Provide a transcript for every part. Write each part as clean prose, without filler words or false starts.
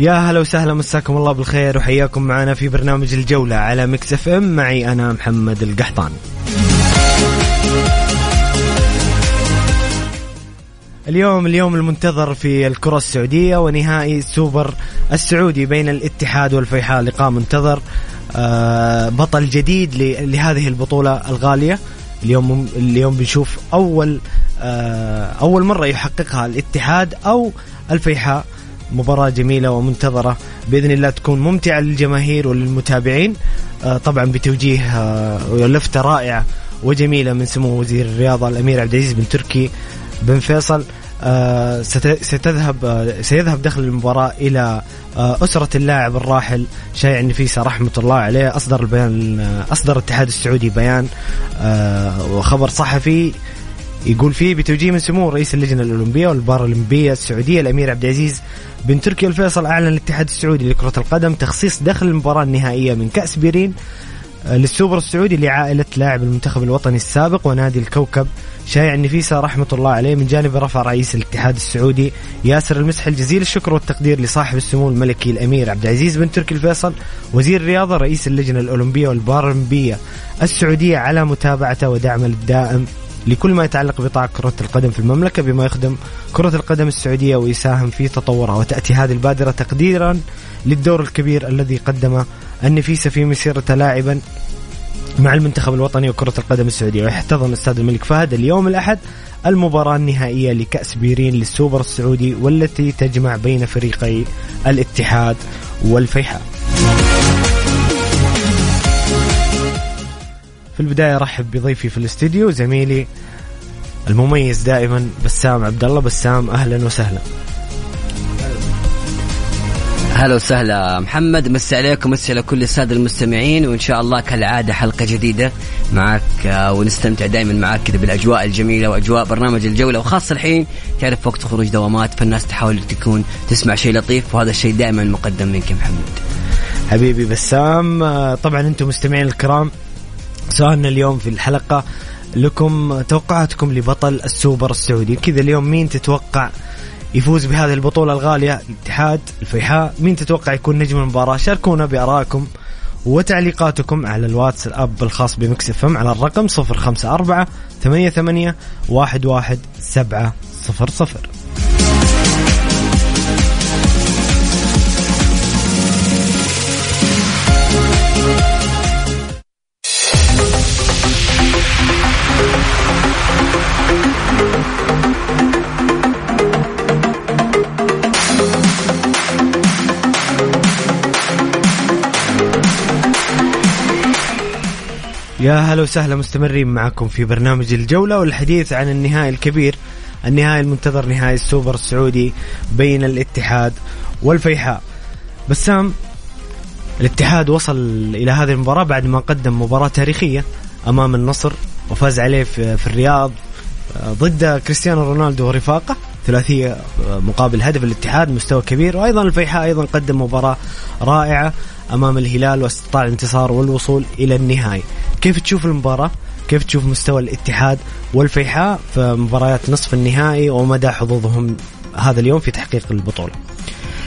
يا هلا وسهلا، مساكم الله بالخير وحياكم معنا في برنامج الجولة على ميكس اف ام. معي أنا محمد القحطاني. اليوم المنتظر في الكرة السعودية ونهائي السوبر السعودي بين الاتحاد والفيحاء، لقاء منتظر بطل جديد لهذه البطولة الغالية. اليوم بنشوف أول مرة يحققها الاتحاد أو الفيحاء. مباراة جميلة ومنتظرة بإذن الله، تكون ممتعة للجماهير وللمتابعين، طبعا بتوجيه ولفتة رائعة وجميلة من سمو وزير الرياضة الأمير عبد العزيز بن تركي بن فيصل. سيذهب دخل المباراة إلى أسرة اللاعب الراحل شايع النفيسة رحمة الله عليه. أصدر الاتحاد السعودي بيان وخبر صحفي يقول فيه بتوجيه من سمو رئيس اللجنة الأولمبية والبارالمبية السعودية الأمير عبد العزيز بن تركي الفيصل، أعلن الاتحاد السعودي لكرة القدم تخصيص دخل المباراة النهائية من كأس بيرين للسوبر السعودي لعائلة لاعب المنتخب الوطني السابق ونادي الكوكب شايع النفيسة رحمة الله عليه. من جانب رفع رئيس الاتحاد السعودي ياسر المسحل جزيل الشكر والتقدير لصاحب السمو الملكي الأمير عبد العزيز بن تركي الفيصل وزير الرياضة رئيس اللجنة الأولمبية والبارالمبية السعودية على متابعته ودعمه الدائم لكل ما يتعلق بقطاع كرة القدم في المملكة، بما يخدم كرة القدم السعودية ويساهم في تطورها. وتأتي هذه البادرة تقديرا للدور الكبير الذي قدمه النفيسة في مسيرته لاعبا مع المنتخب الوطني وكرة القدم السعودية. ويحتضن استاد الملك فهد اليوم الأحد المباراة النهائية لكأس بيرين للسوبر السعودي، والتي تجمع بين فريقي الاتحاد والفيحاء. في البداية رحب بضيفي في الاستديو زميلي المميز دائما بسام عبد الله. بسام أهلا وسهلا. هلا وسهلا محمد، مسي عليكم، مسي على كل السادة المستمعين، وإن شاء الله كالعادة حلقة جديدة معك ونستمتع دائما معك كده بالأجواء الجميلة وأجواء برنامج الجولة، وخاصة الحين تعرف وقت خروج دوامات، فالناس تحاول تكون تسمع شيء لطيف، وهذا الشيء دائما مقدم منك محمد حبيبي بسام. طبعا أنتم مستمعين الكرام، سؤالنا اليوم في الحلقة لكم توقعاتكم لبطل السوبر السعودي كذا اليوم، مين تتوقع يفوز بهذه البطولة الغالية؟ الاتحاد، الفيحاء، مين تتوقع يكون نجم المباراة؟ شاركونا بأراءكم وتعليقاتكم على الواتس الاب الخاص بميكس اف ام على الرقم 054-88-11700. يا هلا وسهلا، مستمرين معكم في برنامج الجولة والحديث عن النهائي الكبير، النهائي المنتظر، نهائي السوبر السعودي بين الاتحاد والفيحاء. بسام، الاتحاد وصل إلى هذه المباراة بعد ما قدم مباراة تاريخية أمام النصر وفاز عليه في الرياض ضد كريستيانو رونالدو ورفاقه، ثلاثية مقابل هدف. الاتحاد مستوى كبير، وأيضا الفيحاء أيضا قدم مباراة رائعة أمام الهلال واستطاع الانتصار والوصول إلى النهائي. كيف تشوف المباراة؟ كيف تشوف مستوى الاتحاد والفيحاء في مباريات نصف النهائي ومدى حظوظهم هذا اليوم في تحقيق البطولة؟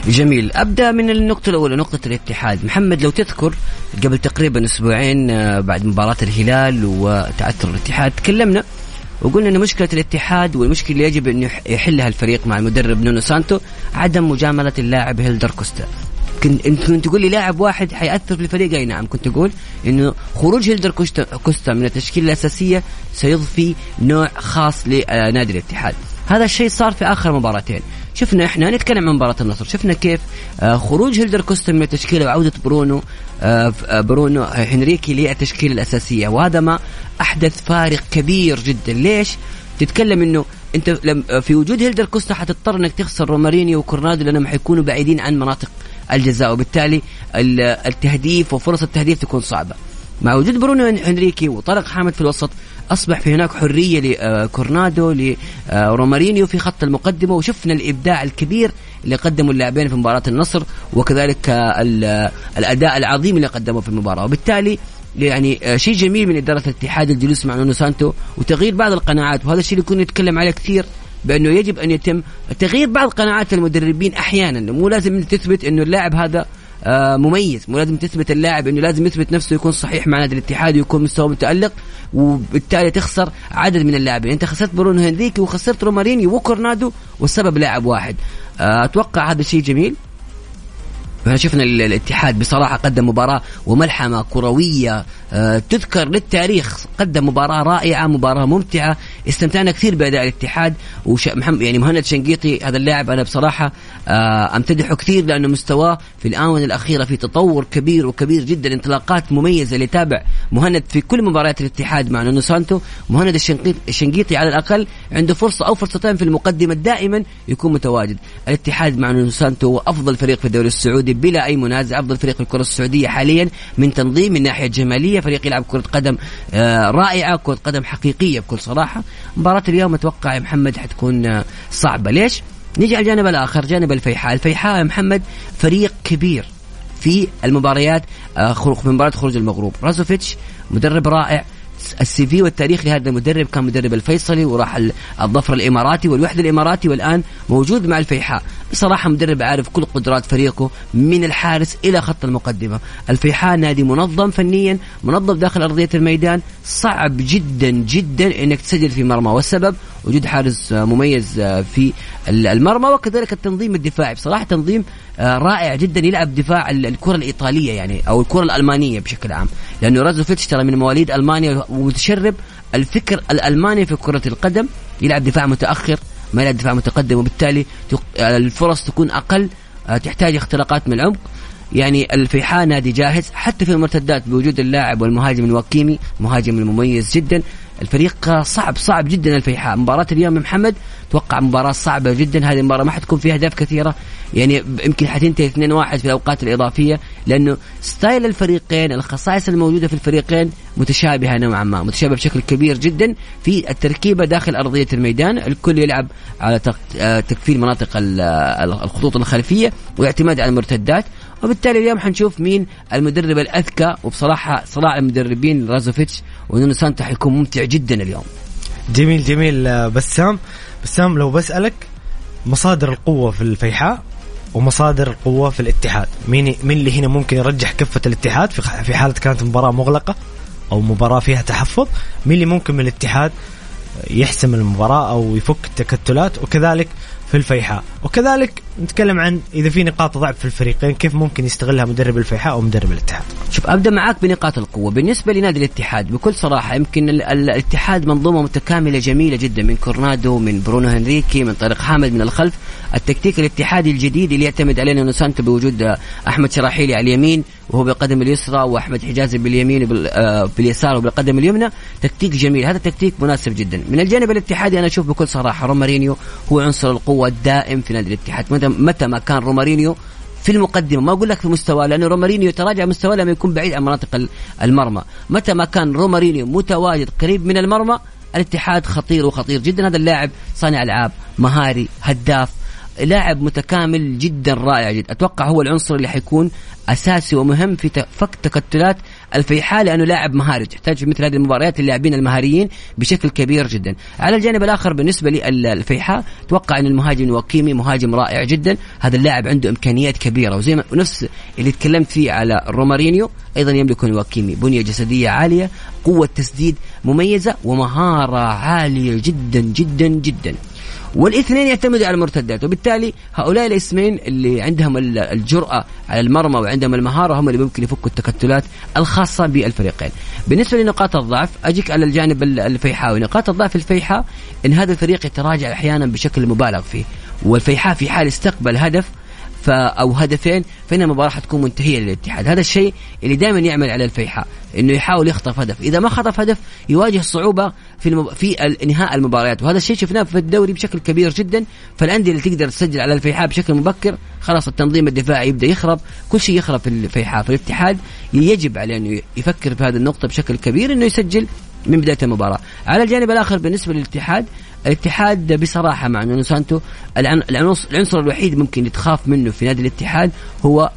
جميل، أبدأ من النقطة الأولى، نقطة الاتحاد. محمد لو تذكر قبل تقريبا أسبوعين بعد مباراة الهلال وتعثر الاتحاد، تكلمنا وقلنا أن مشكلة الاتحاد والمشكلة اللي يجب أن يحلها الفريق مع المدرب نونو سانتو عدم مجاملة اللاعب هيلدر كوستا. كنت تقول لي لاعب واحد حيأثر في الفريق، أي نعم، كنت تقول إنه خروج هيلدر كوستا من التشكيلة الأساسية سيضفي نوع خاص لنادي الاتحاد. هذا الشيء صار في آخر مباراتين، شفنا احنا نتكلم عن مباراة النصر, شفنا كيف خروج هيلدر كوستا من التشكيلة وعودة برونو هنريكي للتشكيلة الأساسية, وهذا ما أحدث فارق كبير جدا. ليش تتكلم إنه أنت في وجود هيلدر كوستا حتضطر إنك تخسر رومارينيو وكورنادو لأنهم حيكونوا بعيدين عن مناطق الجزاء, وبالتالي التهديف وفرص التهديف تكون صعبة. مع وجود برونو هنريكي وطارق حامد في الوسط أصبح في هناك حرية لكورنادو لرومارينيو في خط المقدمة, وشفنا الإبداع الكبير اللي قدموا اللاعبين في مباراة النصر, وكذلك الأداء العظيم اللي قدموه في المباراة. وبالتالي يعني شيء جميل من إدارة الاتحاد الجلوس مع نونو سانتو وتغيير بعض القناعات, وهذا الشيء اللي كنا نتكلم عليه كثير بأنه يجب أن يتم تغيير بعض قناعات المدربين أحيانا. مو لازم تثبت أنه اللاعب هذا مميز, مو لازم تثبت اللاعب أنه لازم يثبت نفسه يكون صحيح مع نادي الاتحاد ويكون مستوى متألق, وبالتالي تخسر عدد من اللاعبين. أنت خسرت برونو هنريكي وخسرت روماريني وكورنادو والسبب لاعب واحد. أتوقع هذا الشيء جميل. شفنا الاتحاد بصراحة قدم مباراة وملحمة كروية تذكر للتاريخ, قدم مباراة رائعة, مباراة ممتعة, استمتعنا كثير بأداء الاتحاد. يعني مهند شنقيطي هذا اللاعب أنا بصراحة أمتدحه كثير لأنه مستواه في الآونة الأخيرة في تطور كبير وكبير جدا, انطلاقات مميزة اللي تابع مهند في كل مباريات الاتحاد مع نونو سانتو. مهند الشنقيطي على الأقل عنده فرصة أو فرصتين في المقدمة دائما يكون متواجد. الاتحاد مع نونو سانتو هو أفضل فريق في الدوري السعودي بلا أي منازع, أفضل فريق الكرة السعودية حاليا من تنظيم, من ناحية جمالية, فريق يلعب كرة قدم رائعة, كرة قدم حقيقية بكل صراحة. مباراة اليوم أتوقع يا محمد حتكون صعبة. ليش؟ نيجي على الجانب الآخر, جانب الفيحاء. الفيحاء يا محمد فريق كبير في المباريات, من مباراة خروج المغرب. رازوفيتش مدرب رائع, السي في والتاريخ لهذا المدرب, كان مدرب الفيصلي وراح الظفر الإماراتي والوحدة الإماراتي والآن موجود مع الفيحاء. بصراحة مدرب عارف كل قدرات فريقه من الحارس إلى خط المقدمة. الفيحاء نادي منظم فنيا, منظم داخل أرضية الميدان, صعب جدا جدا أنك تسجل في مرمى, والسبب وجود حارس مميز في المرمى وكذلك التنظيم الدفاعي. بصراحة تنظيم رائع جدا, يلعب دفاع الكرة الإيطالية يعني أو الكرة الألمانية بشكل عام, لأنه رازوفيتش ترى من مواليد ألمانيا ومتشرب الفكر الألماني في كرة القدم, يلعب دفاع متأخر ما يلعب دفاع متقدم, وبالتالي الفرص تكون أقل, تحتاج اختراقات من العمق. يعني الفيحاء نادي جاهز حتى في المرتدات بوجود اللاعب والمهاجم نواكيمي, مهاجم مميز جدا. الفريق صعب جدا الفيحاء. مباراة اليوم محمد توقع مباراة صعبة جدا. هذه المباراة ما حتكون فيها أهداف كثيرة, يعني يمكن حتنتهي 2-1 في الأوقات الإضافية, لأنه ستايل الفريقين, الخصائص الموجودة في الفريقين متشابهة نوعا ما, متشابهة بشكل كبير جدا في التركيبة داخل أرضية الميدان. الكل يلعب على تكفيل مناطق الخطوط الخلفية واعتماد على المرتدات, وبالتالي اليوم حنشوف مين المدرب الأذكى. وبصراحة صراع المدربين رازوفيتش ونونو سانتو حيكون ممتع جدا اليوم. جميل. بسام لو بسألك مصادر القوة في الفيحاء ومصادر القوة في الاتحاد, مين اللي هنا ممكن يرجح كفة الاتحاد في حالة كانت مباراة مغلقة أو مباراة فيها تحفظ؟ مين اللي ممكن من الاتحاد يحسم المباراة أو يفك التكتلات؟ وكذلك في الفيحاء, وكذلك نتكلم عن إذا في نقاط ضعف في الفريقين كيف ممكن يستغلها مدرب الفيحاء أو مدرب الاتحاد. شوف, أبدأ معاك بنقاط القوة. بالنسبة لنادي الاتحاد بكل صراحة, يمكن الاتحاد منظومة متكاملة جميلة جدا, من كورنادو, من برونو هنريكي, من طارق حامد من الخلف, التكتيك الاتحادي الجديد اللي يعتمد عليه نونو سانتو بوجود أحمد شراحيلي على اليمين وهو بقدم اليسرى, وأحمد حجازي باليمين باليسار وبالقدم اليمنى. تكتيك جميل, هذا تكتيك مناسب جدا. من الجانب الاتحادي أنا أشوف بكل صراحة رومارينيو هو عنصر القوة الدائم في نادي الاتحاد. متى ما كان رومارينيو في المقدمة, ما أقول لك في مستوى لأنه رومارينيو تراجع مستوى لما يكون بعيد عن مناطق المرمى, متى ما كان رومارينيو متواجد قريب من المرمى الاتحاد خطير جدا. هذا اللاعب صانع ألعاب, مهاري, هداف, لاعب متكامل جدا, رائع جدا. أتوقع هو العنصر اللي حيكون أساسي ومهم في فك تكتلات الفيحاء, لأنه لاعب مهاري يحتاج في مثل هذه المباريات اللاعبين المهاريين بشكل كبير جدا. على الجانب الآخر بالنسبة للفيحاء أتوقع أن المهاجم نواكيمي مهاجم رائع جدا, هذا اللاعب عنده إمكانيات كبيرة, ونفس اللي تكلمت فيه على رومارينيو أيضا يملكه نواكيمي, بنية جسدية عالية, قوة تسديد مميزة, ومهارة عالية جدا جدا جدا, والاثنين يعتمدوا على المرتدات. وبالتالي هؤلاء الاسمين اللي عندهم الجرأة على المرمى وعندهم المهارة هم اللي ممكن يفكوا التكتلات الخاصة بالفريقين. بالنسبة لنقاط الضعف أجيك على الجانب الفيحاء. نقاط الضعف الفيحاء إن هذا الفريق يتراجع أحيانا بشكل مبالغ فيه, والفيحاء في حال استقبل هدف أو هدفين فإن المباراة حتكون منتهية للاتحاد. هذا الشيء اللي دائما يعمل على الفيحاء إنه يحاول يخطف هدف، إذا ما خطف هدف يواجه صعوبة في انهاء المباريات، وهذا الشيء شفناه في الدوري بشكل كبير جدا. فالأندية اللي تقدر تسجل على الفيحاء بشكل مبكر خلاص التنظيم الدفاعي يبدأ يخرب، كل شيء يخرب في الفيحاء. فالاتحاد يجب عليه إنه يفكر في هذه النقطة بشكل كبير إنه يسجل من بداية المباراة. على الجانب الآخر بالنسبة للاتحاد، الاتحاد بصراحة مع نونو سانتو العنصر الوحيد ممكن يتخاف منه في نادي الاتحاد هو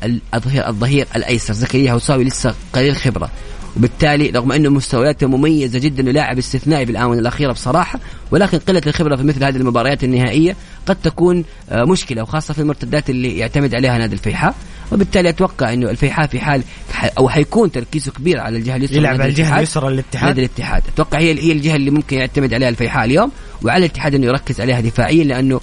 الظهير الأيسر زكريا هوساوي، لسه قليل خبرة، وبالتالي رغم أنه مستوياته مميزة جدا ولاعب استثنائي بالآونة الأخيرة بصراحة، ولكن قلة الخبرة في مثل هذه المباريات النهائية قد تكون مشكلة، وخاصة في المرتدات اللي يعتمد عليها نادي الفيحاء. وبالتالي أتوقع أنه الفيحاء في حال أو حيكون تركيزه كبير على الجهة اليسرى، يلعب على الجهة اليسرى للاتحاد. أتوقع هي الجهة اللي ممكن يعتمد عليها الفيحاء اليوم، وعلى الاتحاد أنه يركز عليها دفاعيا، لأنه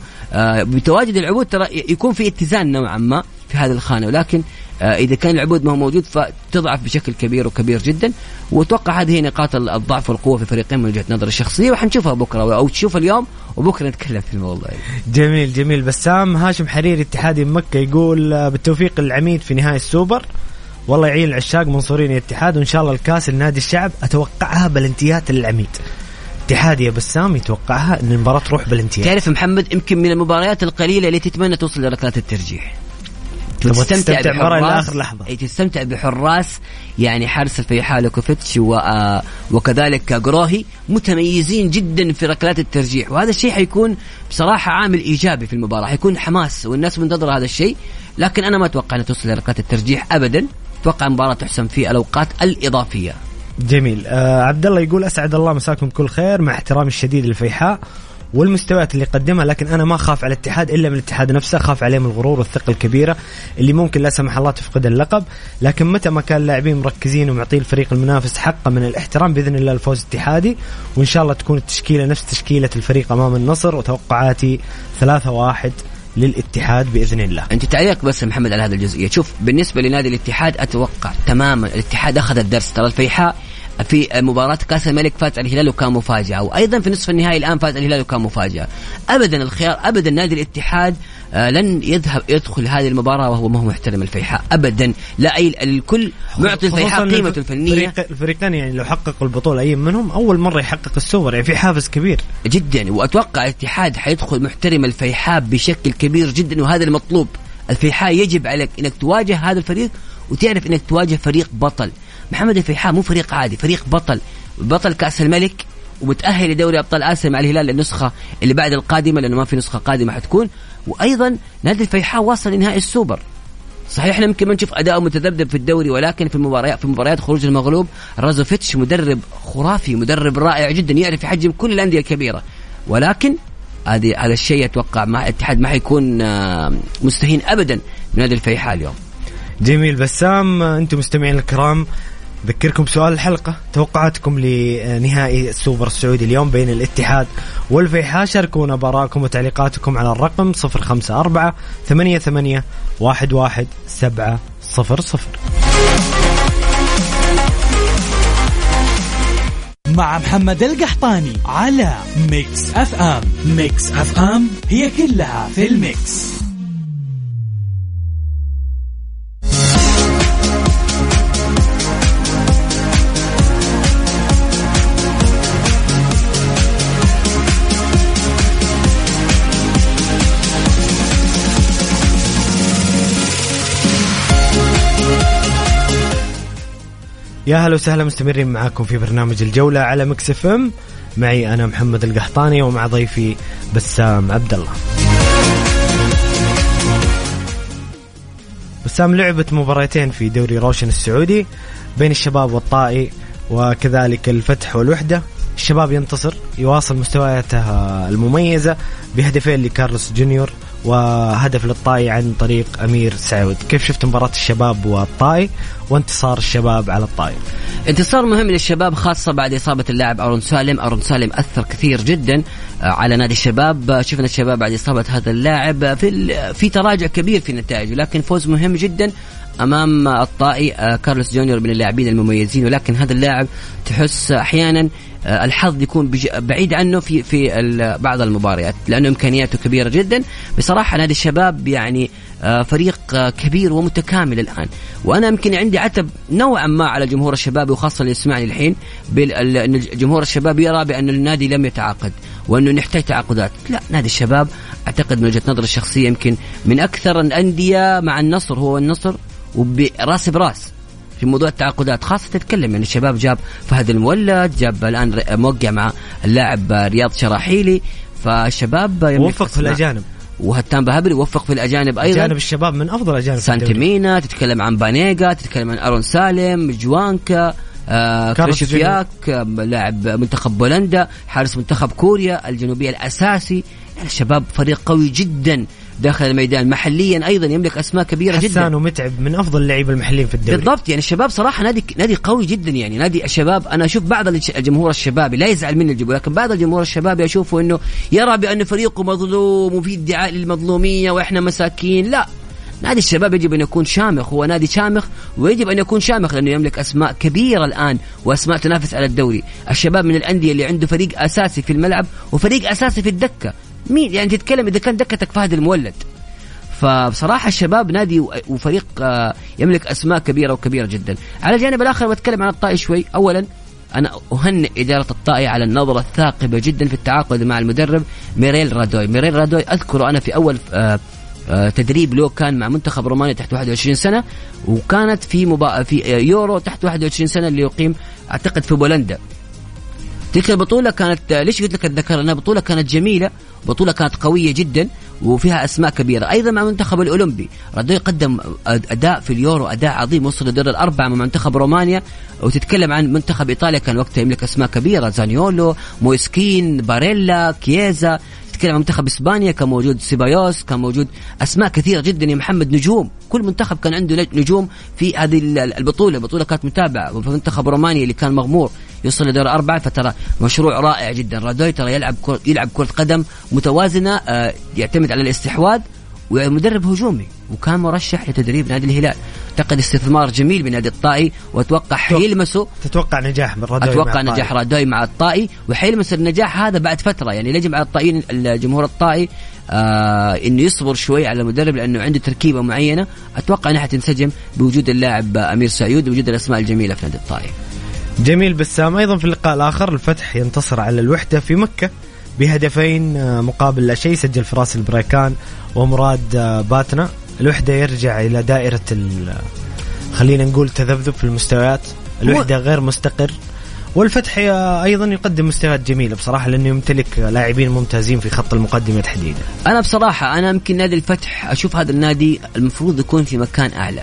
بتواجد العبود ترى يكون في اتزان نوعا ما في هذه الخانة، ولكن إذا كان العبود ما هو موجود فتضعف بشكل كبير جدا. وأتوقع هذه نقاط الضعف والقوة في فريقين من وجهة نظر الشخصية، وحنشوفها بكرة أو تشوف اليوم وبكرة نتكلم في الموضوع. جميل جميل. بسام هاشم حريري اتحادي مكة يقول بالتوفيق العميد في نهاية السوبر، والله يعين العشاق منصورين الاتحاد، وإن شاء الله الكاس لنادي الشعب أتوقعها بلنتيات للعميد. اتحاد يا بسام يتوقعها أن المباراة تروح بلنتيات. تعرف محمد يمكن من المباريات القليلة اللي تتمنى توصل لركلات الترجيح، تستمتع بحراس لآخر لحظة، أي تستمتع بحراس يعني حارس الفيحاء لوكوفيتش وكذلك قراهي متميزين جدا في ركلات الترجيح، وهذا الشيء حيكون بصراحة عامل إيجابي في المباراة، حيكون حماس والناس منتظرة هذا الشيء. لكن أنا ما أتوقع أن توصل لركلات الترجيح أبدا، أتوقع مباراة تحسم في الأوقات الإضافية. جميل. عبد الله يقول أسعد الله مساكم كل خير، مع احترامي الشديد للفيحاء والمستويات اللي قدمها، لكن أنا ما خاف على الاتحاد إلا من الاتحاد نفسه، خاف عليه من الغرور والثقة الكبيرة اللي ممكن لا سمح الله تفقد اللقب، لكن متى ما كان اللاعبين مركزين ومعطي الفريق المنافس حقه من الاحترام بإذن الله الفوز اتحادي، وإن شاء الله تكون التشكيلة نفس تشكيلة الفريق أمام النصر، وتوقعاتي 3-1 للاتحاد بإذن الله. أنت تعليق بس محمد على هذا الجزئية. شوف بالنسبة لنادي الاتحاد أتوقع تماما الاتحاد أخذ الدرس، ترى الفيحاء في مباراة كأس الملك فاز على الهلال وكان مفاجأة، وأيضا في نصف النهائي الآن فاز على الهلال وكان مفاجأة. أبدا الخيار أبدا نادي الاتحاد لن يدخل هذه المباراة وهو ما هو محترم الفيحاء أبدا، لا أي الكل معطي الفيحاء قيمة الفنية. الفريقان يعني لو حققوا البطولة أي منهم أول مرة يحقق السوبر، يعني في حافز كبير جدا، وأتوقع الاتحاد حيدخل محترم الفيحاء بشكل كبير جدا، وهذا المطلوب. الفيحاء يجب عليك إنك تواجه هذا الفريق وتعرف إنك تواجه فريق بطل. محمد الفيحاء مو فريق عادي، فريق بطل كأس الملك، ومتأهل لدوري أبطال آسيا مع الهلال للنسخة اللي بعد القادمة، لأنه ما في نسخة قادمة حتكون. وأيضا نادي الفيحاء وصل لنهائي السوبر، صحيح احنا ممكن ما نشوف أداء متذبذب في الدوري، ولكن في مباريات خروج المغلوب رازوفيتش مدرب خرافي، مدرب رائع جدا، يعرف يحجم كل الأندية الكبيرة. ولكن هذا الشيء أتوقع مع الاتحاد ما حيكون مستهين أبدا من نادي الفيحاء اليوم. جميل بسام. أنتم مستمعين الكرام ذكركم بسؤال الحلقة، توقعاتكم لنهائي السوبر السعودي اليوم بين الاتحاد والفيحاء، شاركونا بآرائكم وتعليقاتكم على الرقم 054-88-11700. مع محمد القحطاني على ميكس اف ام. ميكس اف ام هي كلها في الميكس. يا هلا وسهلا، مستمرين معاكم في برنامج الجولة على ميكس اف ام، معي أنا محمد القحطاني ومع ضيفي بسام عبد الله. بسام، لعبت مباراتين في دوري روشن السعودي بين الشباب والطائي وكذلك الفتح والوحدة. الشباب ينتصر، يواصل مستوياته المميزة بهدفين لكارلوس جونيور وهدف للطائي عن طريق أمير سعود. كيف شفت مباراة الشباب والطائي وانتصار الشباب على الطائي؟ انتصار مهم للشباب خاصة بعد إصابة اللاعب أرون سالم أثر كثير جدا على نادي الشباب. شفنا الشباب بعد إصابة هذا اللاعب في تراجع كبير في النتائج، ولكن فوز مهم جدا امام الطائي كارلوس جونيور من اللاعبين المميزين, ولكن هذا اللاعب تحس احيانا الحظ يكون بعيد عنه في بعض المباريات لانه امكانياته كبيره جدا. بصراحه نادي الشباب يعني فريق كبير ومتكامل الان, وانا يمكن عندي عتب نوعا ما على جمهور الشباب وخاصه اللي يسمعني الحين, بان جمهور الشباب يرى بان النادي لم يتعاقد وانه نحتاج تعاقدات. لا, نادي الشباب اعتقد من وجهه نظري الشخصيه يمكن من اكثر الانديه مع النصر, هو النصر وبراس براس في موضوع التعاقدات خاصة. تتكلم يعني الشباب جاب فهد المولد, جاب الآن موقع مع اللاعب رياض شراحيلي, فالشباب وفق في الأجانب, وهتان بهبري وفق في الأجانب أيضا. أجانب الشباب من أفضل أجانب, سانتمينا تتكلم عن بانيجا, تتكلم عن أرون سالم, جوانكا, كريشفياك لاعب منتخب بولندا, حارس منتخب كوريا الجنوبية الأساسي. يعني الشباب فريق قوي جدا داخل الميدان, محليا ايضا يملك اسماء كبيره جدا. حسان ومتعب من افضل اللعيبه المحليين في الدوري. بالضبط, يعني الشباب صراحه نادي قوي جدا. يعني نادي الشباب انا اشوف بعض الجمهور الشبابي لا يزعل مني الجمهور, لكن بعض الجمهور الشبابي اشوفه انه يرى بان فريقه مظلوم وفي ادعاء للمظلوميه واحنا مساكين. لا, نادي الشباب يجب أن يكون شامخ, هو نادي شامخ ويجب أن يكون شامخ لأنه يملك أسماء كبيرة الآن وأسماء تنافس على الدوري. الشباب من الأندية اللي عنده فريق أساسي في الملعب وفريق أساسي في الدكة. مين يعني تتكلم إذا كان دكتك فهد المولد؟ فبصراحة الشباب نادي وفريق يملك أسماء كبيرة وكبيرة جدا. على الجانب الآخر بتكلم عن الطائي شوي. أولا أنا أهنئ إدارة الطائي على النظرة الثاقبة جدا في التعاقد مع المدرب ميريل رادوي. ميريل رادوي أذكره أنا في أول تدريب له كان مع منتخب رومانيا تحت 21 سنة, وكانت في يورو تحت 21 سنة اللي يقيم أعتقد في بولندا. تلك البطولة كانت, ليش قلت لك أتذكر أنها بطولة كانت جميلة, بطولة كانت قوية جدا وفيها أسماء كبيرة. أيضا مع منتخب الأولمبي رادوي قدم أداء في اليورو أداء عظيم, وصل للدور الأربعة مع منتخب رومانيا. وتتكلم عن منتخب إيطاليا كان وقتها يملك أسماء كبيرة, زانيولو, مويسكين, باريلا, كييزا. تتكلم عن منتخب إسبانيا كان موجود سيبايوس, كان موجود أسماء كثيرة جدا يا محمد, نجوم. كل منتخب كان عنده نجوم في هذه البطولة. البطولة كانت متابعة. ومنتخب رومانيا اللي كان مغمور يوصل لدور أربعة, فترى مشروع رائع جدا. رادوي ترى يلعب كرة قدم متوازنة, يعتمد على الاستحواذ, ومدرب هجومي, وكان مرشح لتدريب نادي الهلال. أعتقد استثمار جميل من نادي الطائي, وأتوقع حيلمسه. تتوقع نجاح من رادوي؟ أتوقع نجاح رادوي مع الطائي, وحيلمس النجاح هذا بعد فترة. يعني يجب على الطائيين الجمهور الطائي إنه يصبر شوي على المدرب لأنه عنده تركيبة معينة. أتوقع أنها حتنسجم بوجود اللاعب أمير سعود ووجود الأسماء الجميلة في نادي الطائي. جميل بسام. أيضا في اللقاء الآخر الفتح ينتصر على الوحدة في مكة بهدفين مقابل لا شيء, سجل فراس البريكان ومراد باتنا. الوحدة يرجع إلى دائرة خلينا نقول تذبذب في المستويات. الوحدة غير مستقر, والفتح أيضا يقدم مستويات جميلة بصراحة لأنه يمتلك لاعبين ممتازين في خط المقدمة تحديدا. أنا بصراحة يمكن نادي الفتح أشوف هذا النادي المفروض يكون في مكان أعلى.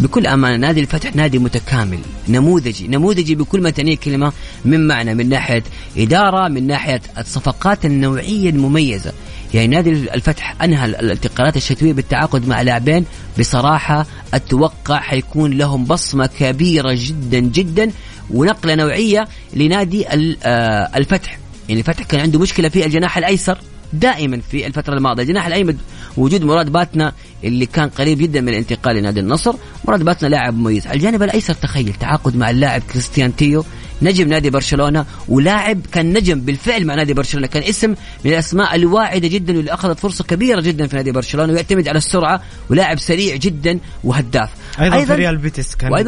بكل أمانة نادي الفتح نادي متكامل, نموذجي بكل ما تعنيه كلمة من معنى, من ناحية إدارة, من ناحية الصفقات النوعية المميزة. يعني نادي الفتح أنهى الانتقالات الشتوية بالتعاقد مع لاعبين بصراحة أتوقع حيكون لهم بصمة كبيرة جدا جدا ونقلة نوعية لنادي الفتح. يعني الفتح كان عنده مشكلة في الجناح الأيسر دائما في الفترة الماضية, جناح الأيمن. وجود مراد باتنا اللي كان قريب جدا من الانتقال لنادي النصر, مراد باتنا لاعب مميز. على الجانب الأيسر تخيل تعاقد مع اللاعب كريستيان تيو نجم نادي برشلونة, ولاعب كان نجم بالفعل مع نادي برشلونة, كان اسم من الأسماء الواعدة جدا واللي أخذت فرصة كبيرة جدا في نادي برشلونة, ويعتمد على السرعة ولاعب سريع جدا وهداف. أيضا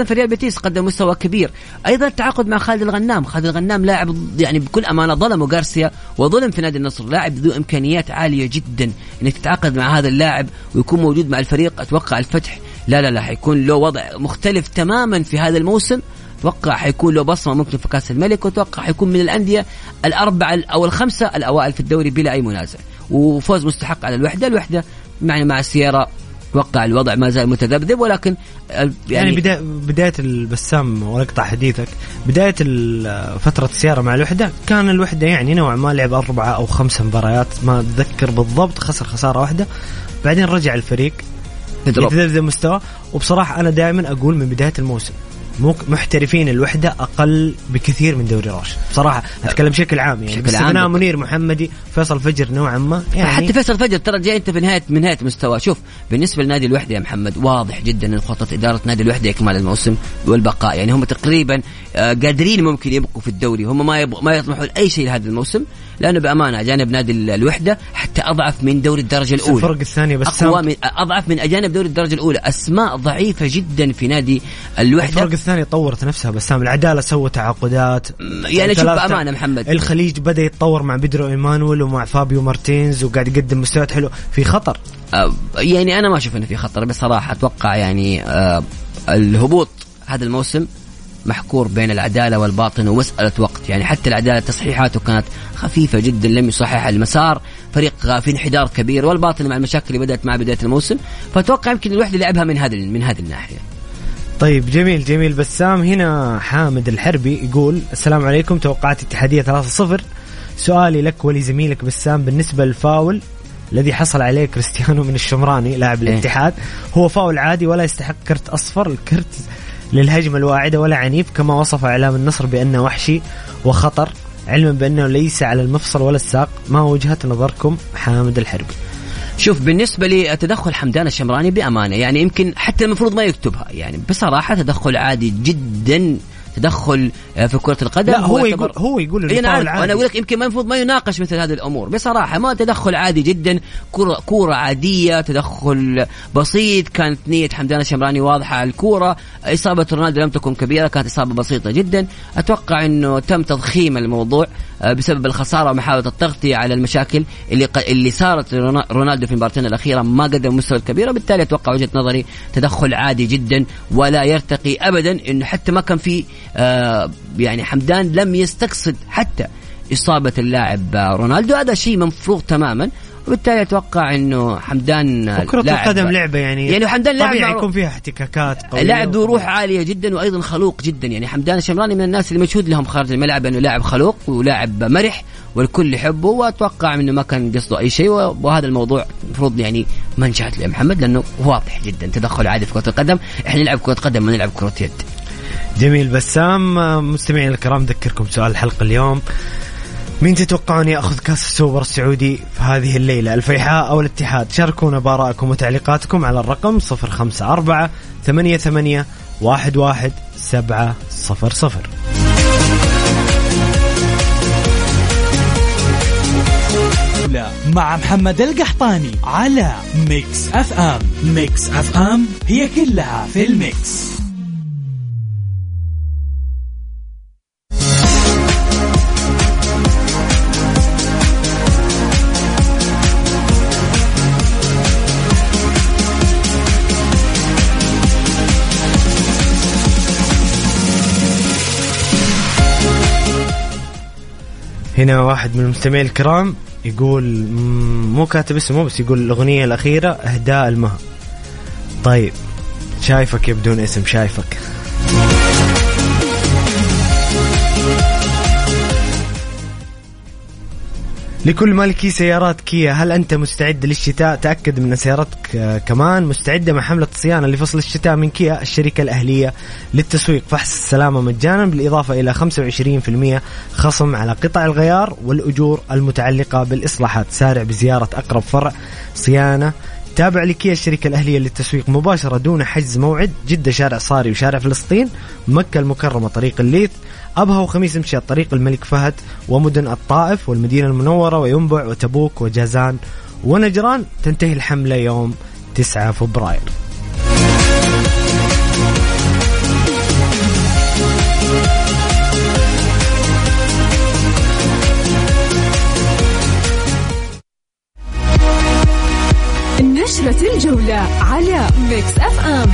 في ريال بيتيس قدم مستوى كبير. أيضا التعاقد مع خالد الغنام. خالد الغنام لاعب يعني بكل أمانة ظلم وغارسيا وظلم في نادي النصر, لاعب ذو إمكانيات عالية جدا. إنك تتعاقد مع هذا اللاعب ويكون موجود مع الفريق, أتوقع الفتح لا حيكون له وضع مختلف تماما في هذا الموسم. أتوقع حيكون له بصمة ممكن في كأس الملك, وأتوقع حيكون من الأندية الأربعة أو الخمسة الأوائل في الدوري بلا أي منازع, وفوز مستحق على الوحدة. الوحدة يعني مع السيارة أتوقع الوضع ما زال متذبذب, ولكن يعني بداية البسام ونقطع حديثك, بداية فترة السيارة مع الوحدة كان الوحدة يعني نوعا ما لعب 4 أو 5 مباريات ما أتذكر بالضبط, خسر خسارة واحدة, بعدين رجع الفريق يتذبذب مستوى. وبصراحة أنا دائما أقول من بداية الموسم محترفين الوحدة أقل بكثير من دوري راشد بصراحة. أتكلم بشكل عام يعني، باستثناء منير محمدي فيصل فجر نوعا ما يعني. حتى فيصل فجر ترى جاي أنت في نهاية مستوى. شوف بالنسبة لنادي الوحدة يا محمد واضح جدا خطة إدارة نادي الوحدة إكمال الموسم والبقاء، يعني هم تقريبا قادرين ممكن يبقوا في الدوري، هم ما يطمحوا لأي شيء لهذا الموسم، لأنه بأمانة جانب نادي الوحدة حتى أضعف من دوري الدرجة الأولى، الفرق الثانية بس أضعف من أجانب دوري الدرجة الأولى، أسماء ضعيفة جدا في نادي الوحدة. الفرق الثانية طورت نفسها بسام، العدالة سووا تعاقدات يعني شوف بأمانة محمد، الخليج بدأ يتطور مع بيدرو إيمانويل ومع فابيو مارتينز وقاعد يقدم مستويات حلو. في خطر يعني أنا ما أشوف إنه في خطر بصراحة، أتوقع يعني الهبوط هذا الموسم محكور بين العدالة والباطن ومسألة وقت، يعني حتى العدالة تصحيحاته كانت خفيفة جدا لم يصحح المسار، فريق في انحدار كبير، والباطن مع المشاكل اللي بدأت مع بداية الموسم، فتوقع يمكن الوحدة لعبها من هذه الناحية. طيب جميل جميل بسام. هنا حامد الحربي يقول السلام عليكم، توقعت اتحادية 3-0، سؤالي لك ولزميلك بسام بالنسبة للفاول الذي حصل عليه كريستيانو من الشمراني لاعب الاتحاد، هو فاول عادي ولا يستحق كرت أصفر، الكرت للهجمة الواعدة ولا عنيف كما وصف إعلام النصر بأنه وحشي وخطر، علما بأنه ليس على المفصل ولا الساق، ما وجهة نظركم حامد الحربي؟ شوف بالنسبة لي تدخل حمدان الشمراني بأمانة يعني يمكن حتى المفروض ما يكتبها، يعني بصراحة تدخل عادي جدا، تدخل في كرة القدم. لا هو يقول يعني أنا أقول لك يمكن ما المفروض ما يناقش مثل هذه الأمور بصراحة، ما تدخل عادي جدا، كرة عادية، تدخل بسيط، كانت نية حمدان الشمراني واضحة على الكرة، إصابة رونالدو لم تكن كبيرة، كانت إصابة بسيطة جدا، أتوقع أنه تم تضخيم الموضوع بسبب الخسارة ومحاولة التغطية على المشاكل اللي صارت رونالدو في المباراتين الأخيرة، ما قدم مستوى كبير، بالتالي أتوقع وجهة نظري تدخل عادي جدا ولا يرتقي أبدا، إنه حتى ما كان في يعني حمدان لم يستقصد حتى إصابة اللاعب رونالدو، هذا شيء منفروغ تماما، وبالتالي أتوقع إنه حمدان لاعب قدم لعبة يعني حمدان طبيعي يكون فيها احتكاكات قوية، لاعب ذو روح عالية جدا وأيضا خلوق جدا، يعني حمدان الشمراني من الناس اللي مشهود لهم خارج الملعب أنه لاعب خلوق ولاعب مرح والكل يحبه، وأتوقع إنه ما كان قصده أي شيء، وهذا الموضوع مفروض يعني ما نجحت لي محمد، لأنه واضح جدا تدخل عادي في كرة القدم، إحنا نلعب كرة قدم ما نلعب كرة يد. جميل بسام. مستمعين الكرام ذكركم سؤال الحلقة اليوم، مين تتوقعون يأخذ كأس السوبر السعودي في هذه الليلة، الفيحاء أو الاتحاد؟ شاركونا بآرائكم وتعليقاتكم على الرقم 054-88-11700. مع محمد القحطاني على ميكس اف ام، ميكس اف ام هي كلها في الميكس. هنا واحد من المستمعين الكرام يقول مو كاتب اسمه بس يقول الأغنية الأخيرة إهداء المها. طيب شايفك يبدون اسم شايفك. لكل مالكي سيارات كيا، هل أنت مستعد للشتاء؟ تأكد من سيارتك كمان مستعدة مع حملة الصيانة لفصل الشتاء من كيا الشركة الأهلية للتسويق، فحص السلامة مجانا بالإضافة إلى 25% خصم على قطع الغيار والأجور المتعلقة بالإصلاحات. سارع بزيارة أقرب فرع صيانة تابع لكيا الشركة الأهلية للتسويق مباشرة دون حجز موعد، جدة شارع صاري وشارع فلسطين، مكة المكرمة طريق الليث، أبها وخميس مشيط طريق الملك فهد، ومدن الطائف والمدينة المنورة وينبع وتبوك وجازان ونجران. تنتهي الحملة يوم 9 فبراير. نشرة الجولة على ميكس اف ام.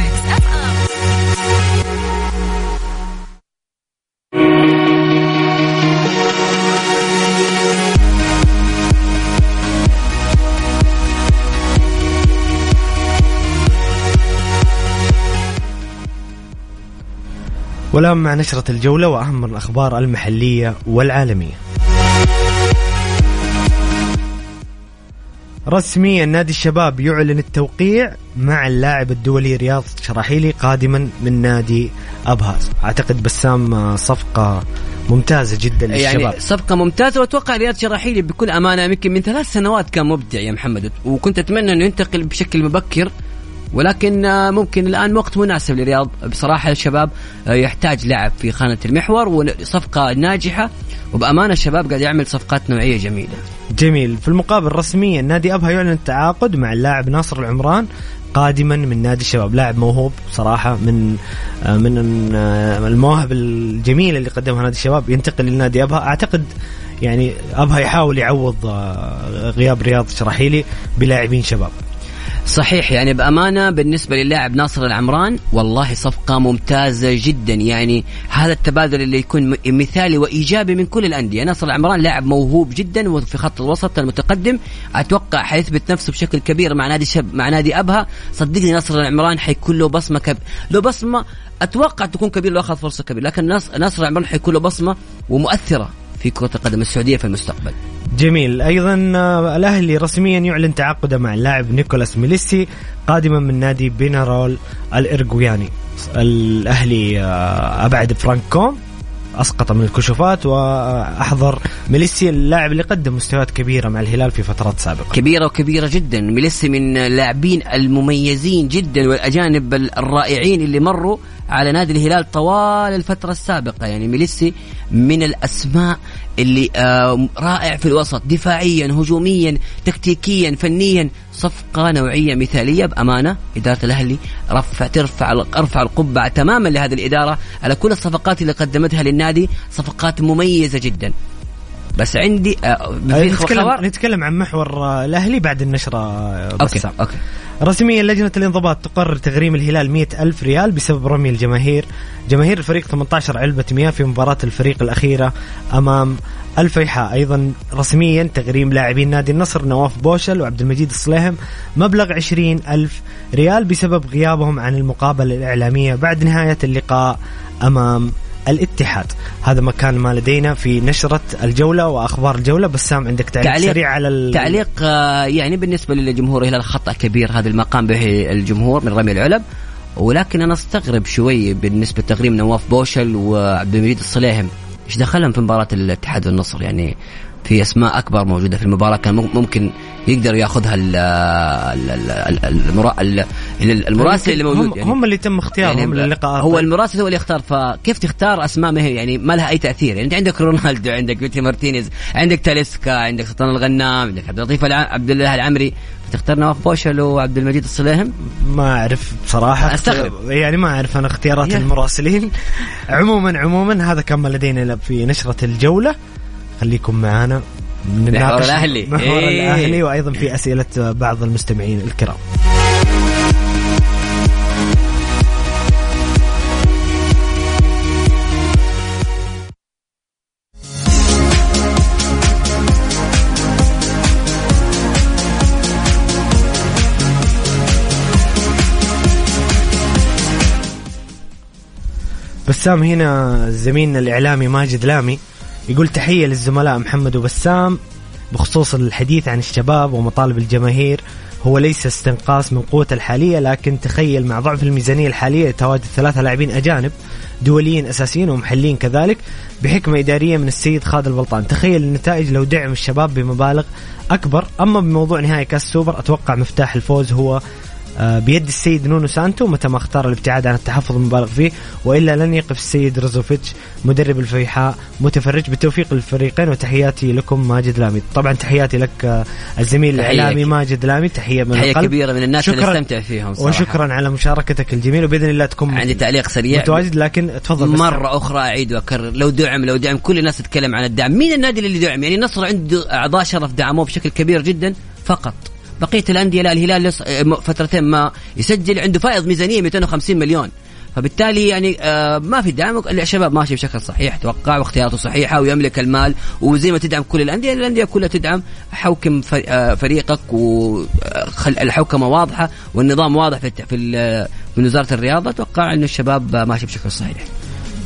والآن مع نشرة الجولة وأهم الأخبار المحلية والعالمية. رسميا نادي الشباب يعلن التوقيع مع اللاعب الدولي رياض شراحيلي قادما من نادي أبهاز. أعتقد بسام صفقة ممتازة جدا للشباب. يعني صفقة ممتازة, وأتوقع رياض شراحيلي بكل أمانة يمكن من 3 سنوات كان مبدع يا محمد, وكنت أتمنى أنه ينتقل بشكل مبكر, ولكن ممكن الآن وقت مناسب لرياض. بصراحة الشباب يحتاج لاعب في خانة المحور وصفقة ناجحة, وبأمانة الشباب قاعد يعمل صفقات نوعية جميلة. جميل. في المقابل رسميا نادي أبها يعلن التعاقد مع اللاعب ناصر العمران قادما من نادي الشباب, لاعب موهوب صراحة من المواهب الجميلة اللي قدمها نادي الشباب, ينتقل لنادي أبها. أعتقد يعني أبها يحاول يعوض غياب رياض شراحيلي بلاعبين شباب. صحيح, يعني بأمانة بالنسبة للاعب ناصر العمران والله صفقة ممتازة جدا, يعني هذا التبادل اللي يكون مثالي وإيجابي من كل الأندية. ناصر العمران لاعب موهوب جدا وفي خط الوسط المتقدم, أتوقع حيثبت نفسه بشكل كبير مع مع نادي أبها. صدقني ناصر العمران حيكون له بصمة له بصمة أتوقع تكون كبير لو أخذ فرصة كبيرة, لكن ناصر العمران حيكون له بصمة ومؤثرة في كرة القدم السعودية في المستقبل. جميل. أيضا الأهلي رسميا يعلن تعاقده مع اللاعب نيكولاس ميليسي قادما من نادي بينارول الإرجوياني. الأهلي أبعد فرانكوم, أسقط من الكشوفات وأحضر ميليسي, اللاعب اللي قدم مستويات كبيرة مع الهلال في فترات سابقة, كبيرة جدا. ميليسي من اللاعبين المميزين جدا والأجانب الرائعين اللي مروا على نادي الهلال طوال الفترة السابقة. يعني ميليسي من الأسماء اللي رائع في الوسط, دفاعيا هجوميا تكتيكيا فنيا. صفقة نوعية مثالية بأمانة. إدارة الأهلي أرفع القبعة تماما لهذه الإدارة على كل الصفقات اللي قدمتها للنادي, صفقات مميزة جدا. بس عندي نتكلم عن محور الأهلي بعد النشرة. أوكي. رسميا لجنة الانضباط تقرر تغريم الهلال 100,000 ريال بسبب رمي جماهير الفريق 18 علبة مياه في مباراة الفريق الأخيرة أمام الفيحاء. أيضا رسميا تغريم لاعبين نادي النصر نواف بوشل وعبد المجيد الصليهم مبلغ 20,000 ريال بسبب غيابهم عن المقابلة الإعلامية بعد نهاية اللقاء أمام الاتحاد. هذا مكان ما لدينا في نشرة الجولة وأخبار الجولة. بسام عندك تعليق سريع على تعليق يعني بالنسبة للجمهور الهلال خطأ كبير هذا المقام به الجمهور من رمي العلب, ولكن أنا استغرب شوي بالنسبة لتغريم نواف بوشل وعبد المجيد الصليهم. إيش دخلهم في مباراة الاتحاد والنصر؟ يعني في أسماء أكبر موجودة في المباراة كان ممكن يقدر يأخذها المراسل اللي موجود. يعني هم اللي تم اختيارهم يعني للقاء, هو المراسل هو اللي اختار, فكيف تختار أسماء مهم يعني ما لها أي تأثير؟ يعني أنت عندك رونالدو, عندك فيتي مارتينيز, عندك تاليسكا, عندك سلطان الغنام, عندك عبد اللطيف عبد الله العمري, فتختار نواف بوشل وعبد المجيد الصليهم؟ ما أعرف بصراحة, أستغرب يعني ما أعرف أنا اختيارات المراسلين. عموما هذا كان ما لدينا في نشرة الجولة. خليكم معانا نناقش الأهلي وأيضا في أسئلة بعض المستمعين الكرام. بسام هنا زميلنا الإعلامي ماجد لامي يقول تحية للزملاء محمد وبسام بخصوص الحديث عن الشباب ومطالب الجماهير. هو ليس استنقاص من قوة الحالية, لكن تخيل مع ضعف الميزانية الحالية تواجد 3 لاعبين أجانب دوليين أساسيين ومحليين كذلك بحكمة إدارية من السيد خالد البلطان. تخيل النتائج لو دعم الشباب بمبالغ أكبر. أما بموضوع نهائي كأس سوبر أتوقع مفتاح الفوز هو بيد السيد نونو سانتو متى ما اختار الابتعاد عن التحفظ المبالغ فيه, وإلا لن يقف السيد رازوفيتش مدرب الفيحاء متفرج. بالتوفيق للفريقين وتحياتي لكم ماجد لامي. طبعا تحياتي لك الزميل الإعلامي ماجد لامي, تحية من القلب, كبيرة من الناس اللي استمتع فيهم صراحة. وشكرا على مشاركتك الجميل, وبإذن الله تكون عندي تعليق سريع متواجد, لكن تفضل مرة أخرى أعيد وأكرر. لو دعم كل الناس تتكلم عن الدعم. مين النادي اللي دعم؟ يعني النصر عنده أعضاء شرف دعموه بشكل كبير جدا, فقط بقية الأندية لا. الهلال فترتين ما يسجل, عنده فائض ميزانية 250 مليون, فبالتالي يعني ما في دعم. الشباب ماشي بشكل صحيح توقع واختياراته صحيحة ويملك المال, وزي ما تدعم كل الأندية كلها تدعم. حوكم فريقك والحوكمة واضحة والنظام واضح في وزارة الرياضة. توقع أن الشباب ماشي بشكل صحيح.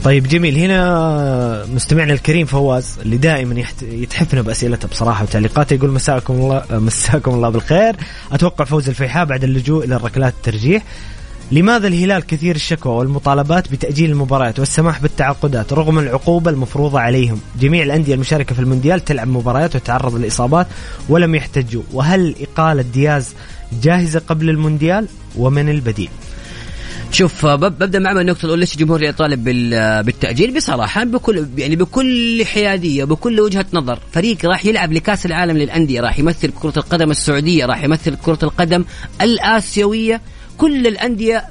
طيب جميل. هنا مستمعنا الكريم فواز اللي دائما يتحفنا بأسئلته بصراحة وتعليقاته يقول مساكم الله بالخير. أتوقع فوز الفيحاء بعد اللجوء إلى الركلات الترجيح. لماذا الهلال كثير الشكوى والمطالبات بتأجيل المباريات والسماح بالتعاقدات رغم العقوبة المفروضة عليهم؟ جميع الأندية المشاركة في المونديال تلعب مباريات وتتعرض للإصابات ولم يحتجوا. وهل إقالة دياز جاهزة قبل المونديال ومن البديل؟ شوف ببدأ مع النقطة الأولى. ليش الجمهور يطالب بالتأجيل؟ بصراحة بكل حيادية بكل وجهة نظر. فريق راح يلعب لكأس العالم للأندية، راح يمثل كرة القدم السعودية، راح يمثل كرة القدم الآسيوية. كل الأندية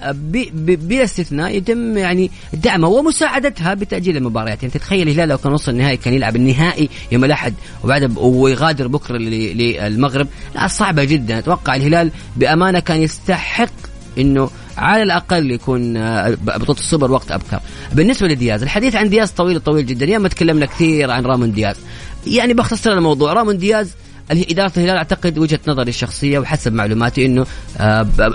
بلا استثناء يتم يعني دعمها ومساعدتها بتأجيل المباريات. يعني تتخيل الهلال لو كان وصل النهائي كان يلعب النهائي يوم الأحد وبعد ويغادر بكرة للمغرب، لا صعبة جدا. أتوقع الهلال بأمانة كان يستحق إنه على الأقل يكون بطولة السوبر وقت أبكر. بالنسبة لدياز، الحديث عن دياز طويل جدا، ياما تكلمنا كثير عن رامون دياز. يعني بختصر الموضوع، رامون دياز إدارة الهلال أعتقد وجهة نظري الشخصية وحسب معلوماتي إنه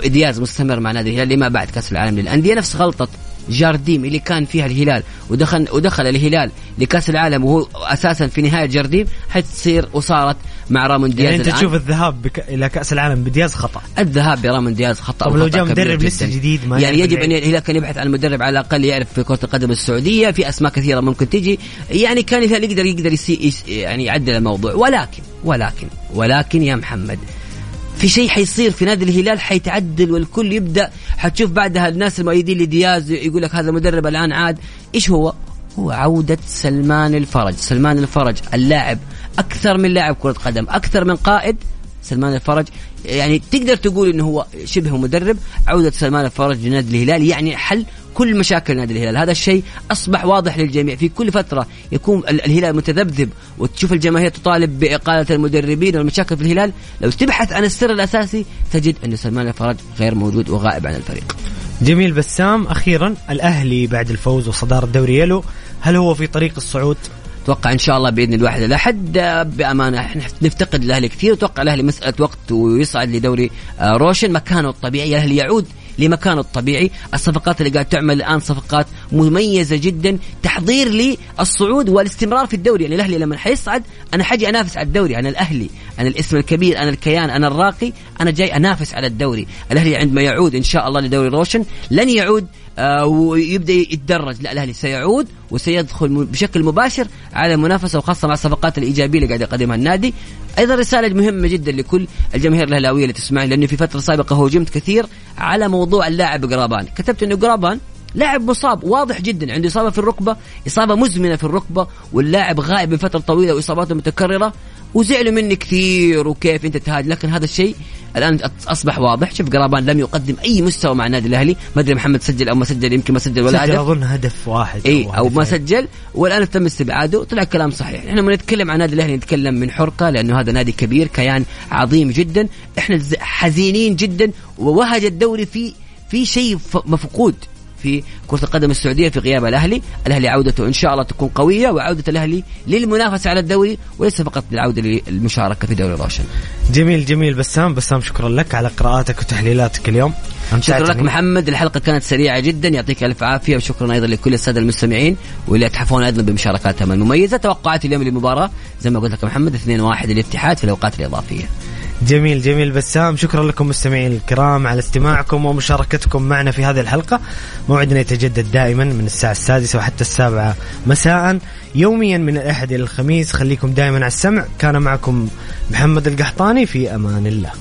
دياز مستمر مع نادي الهلال لما بعد كأس العالم للأندية. نفس غلطة جارديم اللي كان فيها الهلال ودخل الهلال لكأس العالم وهو أساسا في نهاية جارديم حتصير وصارت مع رامون دياز. يعني أنت تشوف الذهاب إلى كأس العالم بدياز خطأ، الذهاب برامون دياز خطأ. طب لو جاء مدرب لسه جديد ما يعني يجب أن الهلال كان يبحث عن مدرب على الأقل يعرف في كرة القدم السعودية، في أسماء كثيرة ممكن تجي. يعني كان الهلال يقدر يعني يعدل الموضوع. ولكن يا محمد في شيء حيصير في نادي الهلال حيتعدل والكل يبدأ. حتشوف بعدها الناس المؤيدين لدياز يقول لك هذا المدرب الآن عاد. إيش هو عودة سلمان الفرج اللاعب، أكثر من لاعب كرة قدم، أكثر من قائد. سلمان الفرج يعني تقدر تقول إنه هو شبه مدرب. عودة سلمان الفرج لنادي الهلال يعني حل كل مشاكل نادي الهلال. هذا الشيء أصبح واضح للجميع. في كل فترة يكون الهلال متذبذب وتشوف الجماهير تطالب بإقالة المدربين والمشاكل في الهلال. لو تبحث عن السر الأساسي تجد أن سلمان الفرج غير موجود وغائب عن الفريق. جميل بسام، أخيرا الأهلي بعد الفوز وصدارة الدوري يلو، هل هو في طريق الصعود؟ أتوقع إن شاء الله بإذن الواحد الأحد. بأمانة إحنا نفتقد الأهلي كثير. أتوقع الأهلي مسألة وقت ويصعد لدوري روشن مكانه الطبيعي. الأهلي يعود لمكانه الطبيعي. الصفقات اللي قاعد تعمل الآن صفقات مميزة جدا تحضير للصعود والاستمرار في الدوري. يعني الأهلي لما حيصعد أنا حاجي أنافس على الدوري، أنا الأهلي، أنا الاسم الكبير، أنا الكيان، أنا الراقي، أنا جاي أنافس على الدوري. الأهلي عندما يعود إن شاء الله لدوري روشن لن يعود ويبدأ يتدرج، لا الأهلي سيعود وسيدخل بشكل مباشر على المنافسة وخاصة مع الصفقات الإيجابية اللي قاعد يقدمها النادي. أيضا رسالة مهمة جدا لكل الجماهير الهلاوية اللي تسمعني، لأنه في فترة سابقة هجمت كثير على موضوع اللاعب قرابان. كتبت أنه قرابان لاعب مصاب واضح جدا، عنده إصابة في الركبة، إصابة مزمنة في الركبة، واللاعب غائب من فترة طويلة وإصاباته متكررة، وزعلوا مني كثير وكيف أنت تهاجم. لكن هذا الشيء الآن أصبح واضح. شوف قرابان لم يقدم أي مستوى مع نادي الأهلي. ما أدري محمد سجل أو ما سجل، يمكن ما سجل ولا هدف، أظن هدف واحد أو ما سجل، والآن تم استبعاده. طلع كلام صحيح. إحنا ما نتكلم عن نادي الأهلي نتكلم من حرقة، لأنه هذا نادي كبير، كيان عظيم جدا. إحنا حزينين جدا ووهج الدوري في شيء مفقود في كرة القدم السعودية في غياب الأهلي. الأهلي عودته إن شاء الله تكون قوية، وعودة الأهلي للمنافسة على الدوري وليس فقط للعودة للمشاركة في دوري روشن. جميل بسام شكرا لك على قراءاتك وتحليلاتك اليوم. شكرا لك محمد، الحلقة كانت سريعة جدا، يعطيك ألف عافية. وشكرا أيضا لكل السادة المستمعين واللي اتحفون أيضا بمشاركاتهم المميزة. توقعات اليوم للمباراة زي ما قلت لك محمد 2-1 للاتحاد في الأوقات الإضافية. جميل بسام، شكرا لكم مستمعين الكرام على استماعكم ومشاركتكم معنا في هذه الحلقة. موعدنا يتجدد دائما من الساعة 6 وحتى 7 مساء يوميا من الأحد إلى الخميس. خليكم دائما على السمع. كان معكم محمد القحطاني، في أمان الله.